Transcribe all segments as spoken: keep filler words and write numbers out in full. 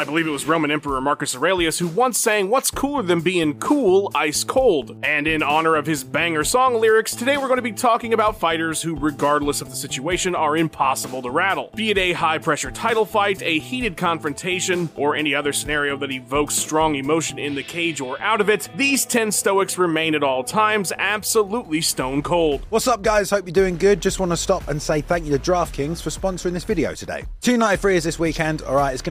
I believe it was Roman Emperor Marcus Aurelius who once sang, "What's cooler than being cool, ice cold?" And in honor of his banger song lyrics, today we're going to be talking about fighters who, regardless of the situation, are impossible to rattle. Be it a high-pressure title fight, a heated confrontation, or any other scenario that evokes strong emotion in the cage or out of it, these ten Stoics remain at all times absolutely stone cold. What's up, guys? Hope you're doing good. Just want to stop and say thank you to DraftKings for sponsoring this video today. two ninety-three is this weekend. All right, it's gonna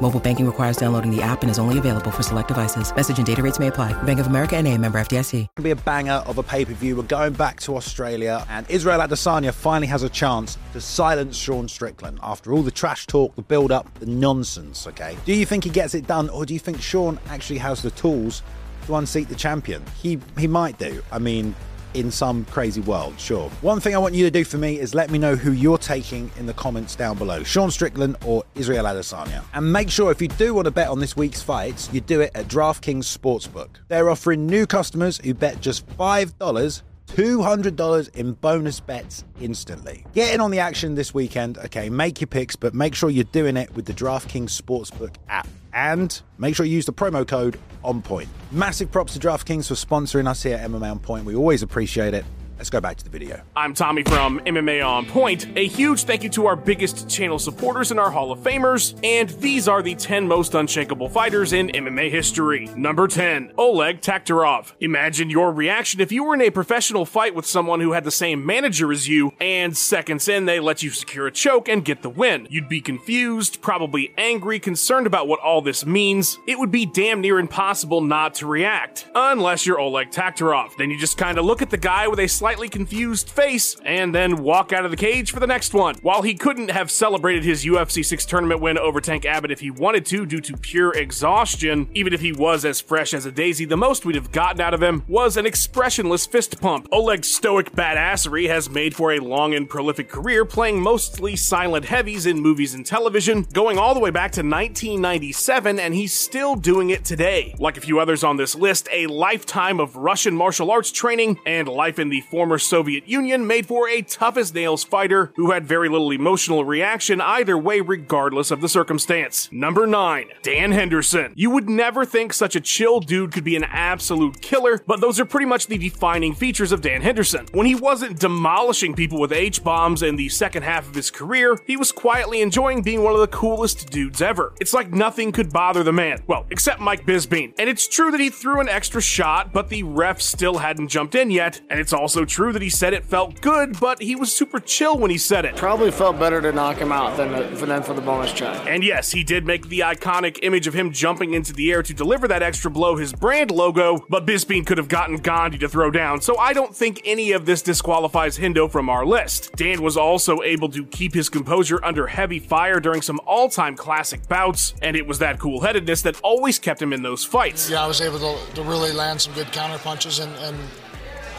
Mobile banking requires downloading the app and is only available for select devices. Message and data rates may apply. Bank of America N A, member F D I C. It's going to be a banger of a pay-per-view. We're going back to Australia, and Israel Adesanya finally has a chance to silence Sean Strickland after all the trash talk, the build-up, the nonsense, okay? Do you think he gets it done, or do you think Sean actually has the tools to unseat the champion? He, he might do. I mean, in some crazy world, sure. One thing I want you to do for me is let me know who you're taking in the comments down below, Sean Strickland or Israel Adesanya. And make sure if you do want to bet on this week's fights, you do it at DraftKings Sportsbook. They're offering new customers who bet just five dollars two hundred dollars in bonus bets instantly. Get in on the action this weekend, okay? Make your picks, but make sure you're doing it with the DraftKings Sportsbook app. And make sure you use the promo code ONPOINT. Massive props to DraftKings for sponsoring us here at M M A On Point. We always appreciate it. Let's go back to the video. I'm Tommy from M M A On Point. A huge thank you to our biggest channel supporters and our Hall of Famers. And these are the ten most unshakable fighters in M M A history. Number ten, Oleg Taktarov. Imagine your reaction if you were in a professional fight with someone who had the same manager as you, and seconds in, they let you secure a choke and get the win. You'd be confused, probably angry, concerned about what all this means. It would be damn near impossible not to react. Unless you're Oleg Taktarov. Then you just kind of look at the guy with a slight slightly confused face, and then walk out of the cage for the next one. While he couldn't have celebrated his U F C six tournament win over Tank Abbott if he wanted to due to pure exhaustion, even if he was as fresh as a daisy, the most we'd have gotten out of him was an expressionless fist pump. Oleg's stoic badassery has made for a long and prolific career, playing mostly silent heavies in movies and television, going all the way back to nineteen ninety-seven, and he's still doing it today. Like a few others on this list, a lifetime of Russian martial arts training and life in the former Soviet Union made for a tough-as-nails fighter who had very little emotional reaction either way regardless of the circumstance. Number nine, Dan Henderson. You would never think such a chill dude could be an absolute killer, but those are pretty much the defining features of Dan Henderson. When he wasn't demolishing people with H-bombs in the second half of his career, he was quietly enjoying being one of the coolest dudes ever. It's like nothing could bother the man. Well, except Mike Bisping. And it's true that he threw an extra shot, but the ref still hadn't jumped in yet, and it's also true that he said it felt good, but he was super chill when he said it. Probably felt better to knock him out than, the, than for the bonus check. And yes, he did make the iconic image of him jumping into the air to deliver that extra blow his brand logo, but Bisping could have gotten Gandhi to throw down, so I don't think any of this disqualifies Hendo from our list. Dan was also able to keep his composure under heavy fire during some all-time classic bouts, and it was that cool-headedness that always kept him in those fights. Yeah, I was able to, to really land some good counter punches and... and...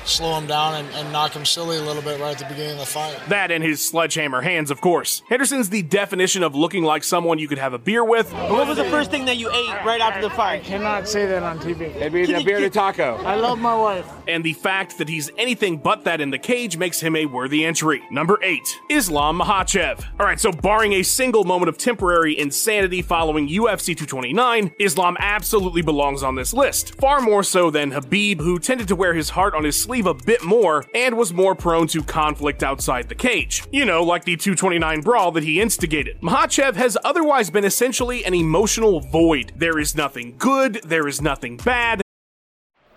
slow him down and, and knock him silly a little bit right at the beginning of the fight. That and his sledgehammer hands, of course. Henderson's the definition of looking like someone you could have a beer with. What was the first thing that you ate right after the fight? I cannot say that on T V. It'd be a beer to taco. I love my wife. And the fact that he's anything but that in the cage makes him a worthy entry. Number eight, Islam Mahachev. All right, so barring a single moment of temporary insanity following U F C two twenty-nine, Islam absolutely belongs on this list. Far more so than Khabib, who tended to wear his heart on his sleeve a bit more and was more prone to conflict outside the cage. You know, like the two twenty-nine brawl that he instigated. Mahachev has otherwise been essentially an emotional void. There is nothing good, there is nothing bad.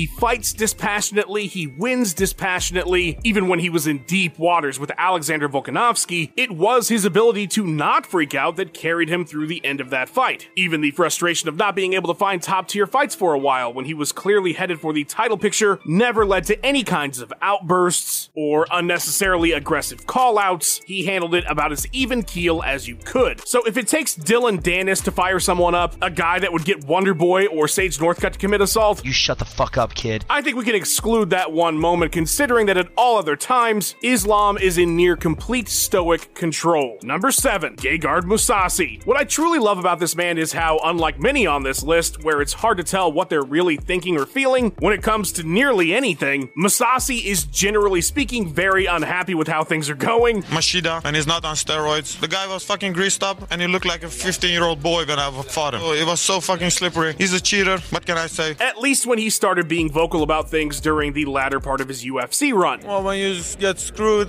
He fights dispassionately, he wins dispassionately. Even when he was in deep waters with Alexander Volkanovsky, it was his ability to not freak out that carried him through the end of that fight. Even the frustration of not being able to find top-tier fights for a while when he was clearly headed for the title picture never led to any kinds of outbursts or unnecessarily aggressive call-outs. He handled it about as even keel as you could. So if it takes Dylan Danis to fire someone up, a guy that would get Wonder Boy or Sage Northcutt to commit assault, you shut the fuck up, kid. I think we can exclude that one moment, considering that at all other times, Islam is in near complete stoic control. Number seven, Gegard Musasi. What I truly love about this man is how, unlike many on this list, where it's hard to tell what they're really thinking or feeling when it comes to nearly anything, Musasi is generally speaking very unhappy with how things are going. Mashida, and he's not on steroids. The guy was fucking greased up, and he looked like a fifteen-year-old boy when I fought him. It was so fucking slippery. He's a cheater. What can I say? At least when he started being vocal about things during the latter part of his U F C run. Well, when you get screwed,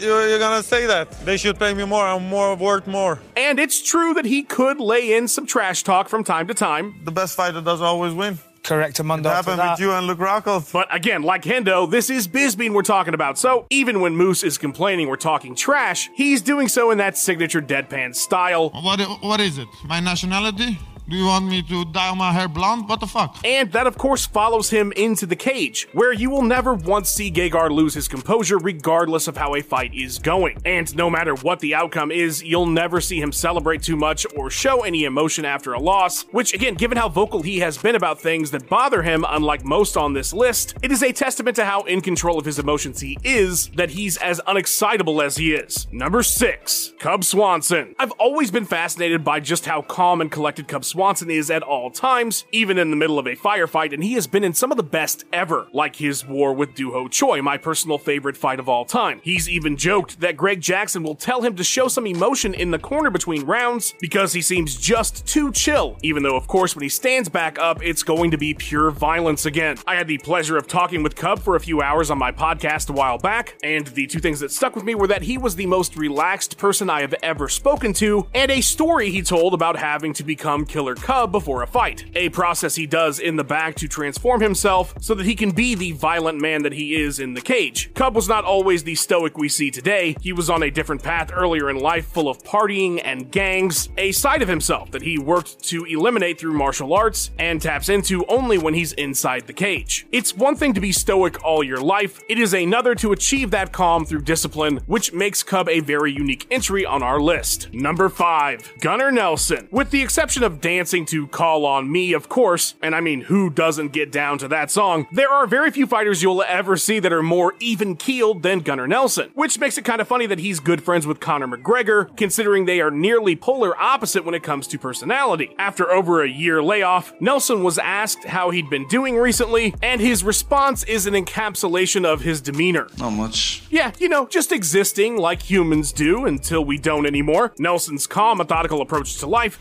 you're gonna say that. They should pay me more. I'm more worth more. And it's true that he could lay in some trash talk from time to time. The best fighter doesn't always win. Correct, a Monday. It happened with you and Luke Rockhold. But again, like Hendo, this is Bisping we're talking about, so even when Moose is complaining we're talking trash, he's doing so in that signature deadpan style. What? What is it? My nationality? Do you want me to dye my hair blonde? What the fuck? And that, of course, follows him into the cage, where you will never once see Gegard lose his composure regardless of how a fight is going. And no matter what the outcome is, you'll never see him celebrate too much or show any emotion after a loss, which, again, given how vocal he has been about things that bother him, unlike most on this list, it is a testament to how in control of his emotions he is that he's as unexcitable as he is. Number six, Cub Swanson. I've always been fascinated by just how calm and collected Cub Swanson Swanson is at all times, even in the middle of a firefight, and he has been in some of the best ever, like his war with Duho Choi, my personal favorite fight of all time. He's even joked that Greg Jackson will tell him to show some emotion in the corner between rounds because he seems just too chill, even though of course when he stands back up it's going to be pure violence again. I had the pleasure of talking with Cub for a few hours on my podcast a while back, and the two things that stuck with me were that he was the most relaxed person I have ever spoken to, and a story he told about having to become killer Cub before a fight, a process he does in the back to transform himself so that he can be the violent man that he is in the cage. Cub was not always the stoic we see today. He was on a different path earlier in life, full of partying and gangs, a side of himself that he worked to eliminate through martial arts and taps into only when he's inside the cage. It's one thing to be stoic all your life, it is another to achieve that calm through discipline, which makes Cub a very unique entry on our list. Number five, Gunnar Nelson. With the exception of Dan dancing to Call On Me, of course, and I mean, who doesn't get down to that song? There are very few fighters you'll ever see that are more even-keeled than Gunnar Nelson, which makes it kind of funny that he's good friends with Conor McGregor, considering they are nearly polar opposite when it comes to personality. After over a year layoff, Nelson was asked how he'd been doing recently, and his response is an encapsulation of his demeanor. Not much. Yeah, you know, just existing like humans do until we don't anymore. Nelson's calm, methodical approach to life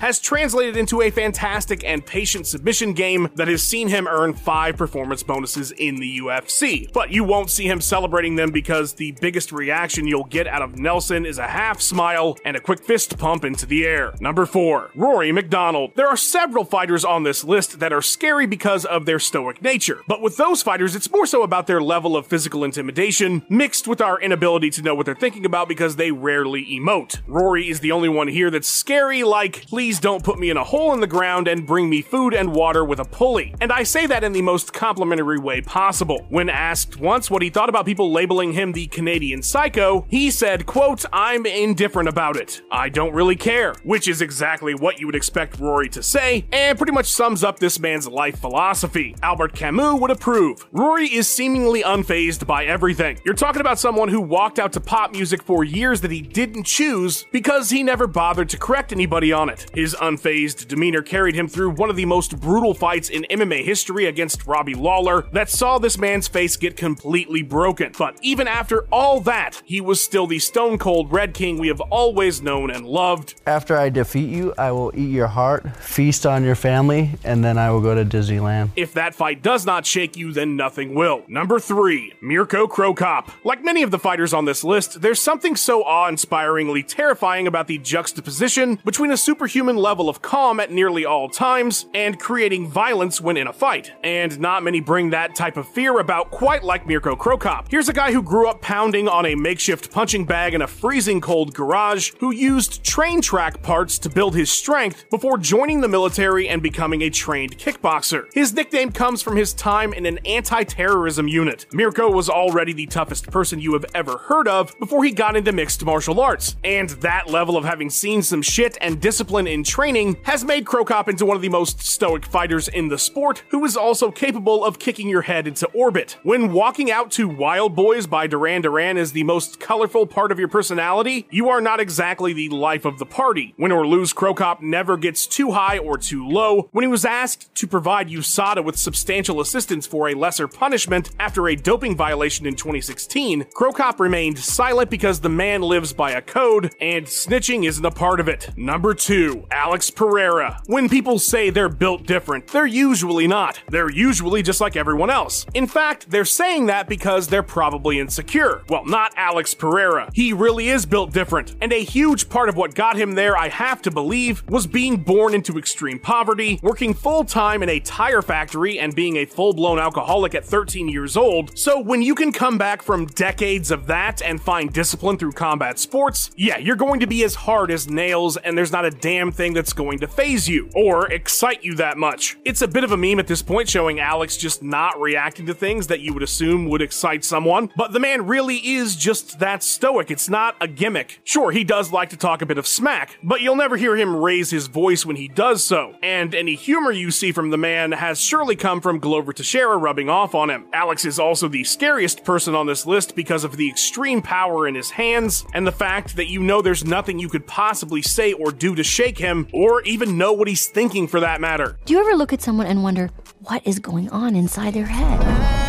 has translated into a fantastic and patient submission game that has seen him earn five performance bonuses in the U F C. But you won't see him celebrating them because the biggest reaction you'll get out of Nelson is a half smile and a quick fist pump into the air. Number four, Rory McDonald. There are several fighters on this list that are scary because of their stoic nature, but with those fighters it's more so about their level of physical intimidation mixed with our inability to know what they're thinking about because they rarely emote. Rory is the only one here that's scary, like, please don't put me in a hole in the ground and bring me food and water with a pulley. And I say that in the most complimentary way possible. When asked once what he thought about people labeling him the Canadian psycho, he said, quote, I'm indifferent about it. I don't really care. Which is exactly what you would expect Rory to say, and pretty much sums up this man's life philosophy. Albert Camus would approve. Rory is seemingly unfazed by everything. You're talking about someone who walked out to pop music for years that he didn't choose because he never bothered to correct anybody on it. His unfazed demeanor carried him through one of the most brutal fights in M M A history against Robbie Lawler that saw this man's face get completely broken. But even after all that, he was still the Stone Cold Red King we have always known and loved. After I defeat you, I will eat your heart, feast on your family, and then I will go to Disneyland. If that fight does not shake you, then nothing will. Number three, Mirko Cro Cop. Like many of the fighters on this list, there's something so awe-inspiringly terrifying about the juxtaposition position between a superhuman level of calm at nearly all times and creating violence when in a fight, and not many bring that type of fear about quite like Mirko Cro Cop. Here's a guy who grew up pounding on a makeshift punching bag in a freezing cold garage, who used train track parts to build his strength before joining the military and becoming a trained kickboxer. His nickname comes from his time in an anti-terrorism unit. Mirko was already the toughest person you have ever heard of before he got into mixed martial arts, and that level of having seen some shit and discipline in training has made Cro Cop into one of the most stoic fighters in the sport, who is also capable of kicking your head into orbit. When Walking Out to Wild Boys by Duran Duran is the most colorful part of your personality, you are not exactly the life of the party. Win or lose, Cro Cop never gets too high or too low. When he was asked to provide U S A D A with substantial assistance for a lesser punishment after a doping violation in twenty sixteen, Cro Cop remained silent because the man lives by a code, and snitching isn't a part of it. Number two, Alex Pereira. When people say they're built different, they're usually not. They're usually just like everyone else. In fact, they're saying that because they're probably insecure. Well, not Alex Pereira. He really is built different, and a huge part of what got him there, I have to believe, was being born into extreme poverty, working full-time in a tire factory, and being a full-blown alcoholic at thirteen years old. So when you can come back from decades of that and find discipline through combat sports, yeah, you're going to be as hard as nails, and there's not a damn thing that's going to faze you or excite you that much. It's a bit of a meme at this point, showing Alex just not reacting to things that you would assume would excite someone, but the man really is just that stoic. It's not a gimmick. Sure, he does like to talk a bit of smack, but you'll never hear him raise his voice when he does so, and any humor you see from the man has surely come from Glover Teixeira rubbing off on him. Alex is also the scariest person on this list because of the extreme power in his hands and the fact that you know there's nothing you could possibly say or do to shake him or even know what he's thinking, for that matter. Do you ever look at someone and wonder what is going on inside their head?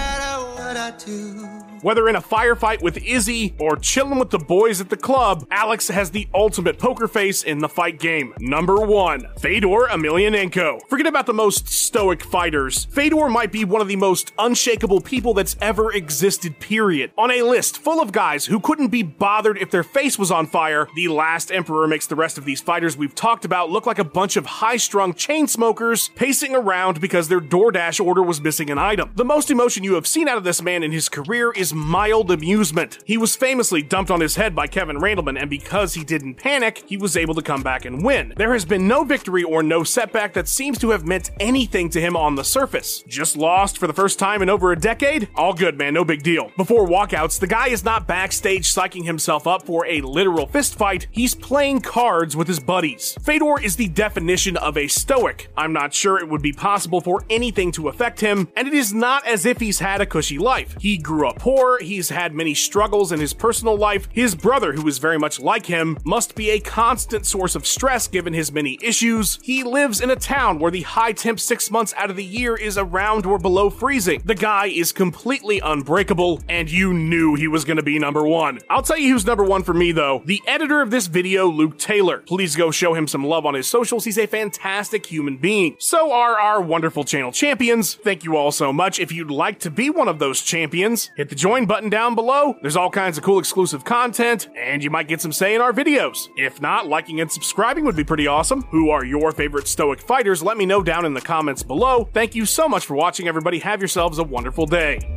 Whether in a firefight with Izzy or chilling with the boys at the club, Alex has the ultimate poker face in the fight game. Number one, Fedor Emelianenko. Forget about the most stoic fighters. Fedor might be one of the most unshakable people that's ever existed, period. On a list full of guys who couldn't be bothered if their face was on fire, the last emperor makes the rest of these fighters we've talked about look like a bunch of high-strung chain smokers pacing around because their DoorDash order was missing an item. The most emotion you have seen out of this man in his career is mild amusement. He was famously dumped on his head by Kevin Randleman, and because he didn't panic, he was able to come back and win. There has been no victory or no setback that seems to have meant anything to him on the surface. Just lost for the first time in over a decade? All good, man, no big deal. Before walkouts, the guy is not backstage psyching himself up for a literal fistfight. He's playing cards with his buddies. Fedor is the definition of a stoic. I'm not sure it would be possible for anything to affect him, and it is not as if he's had a cushy life. He grew up poor, he's had many struggles in his personal life. His brother, who is very much like him, must be a constant source of stress given his many issues. He lives in a town where the high temp six months out of the year is around or below freezing. The guy is completely unbreakable, and you knew he was going to be number one. I'll tell you who's number one for me, though. The editor of this video, Luke Taylor. Please go show him some love on his socials. He's a fantastic human being. So are our wonderful channel champions. Thank you all so much. If you'd like to be one of those champions, hit the join button down below. There's all kinds of cool exclusive content, and you might get some say in our videos. If not, liking and subscribing would be pretty awesome. Who are your favorite stoic fighters? Let me know down in the comments below. Thank you so much for watching, everybody. Have yourselves a wonderful day.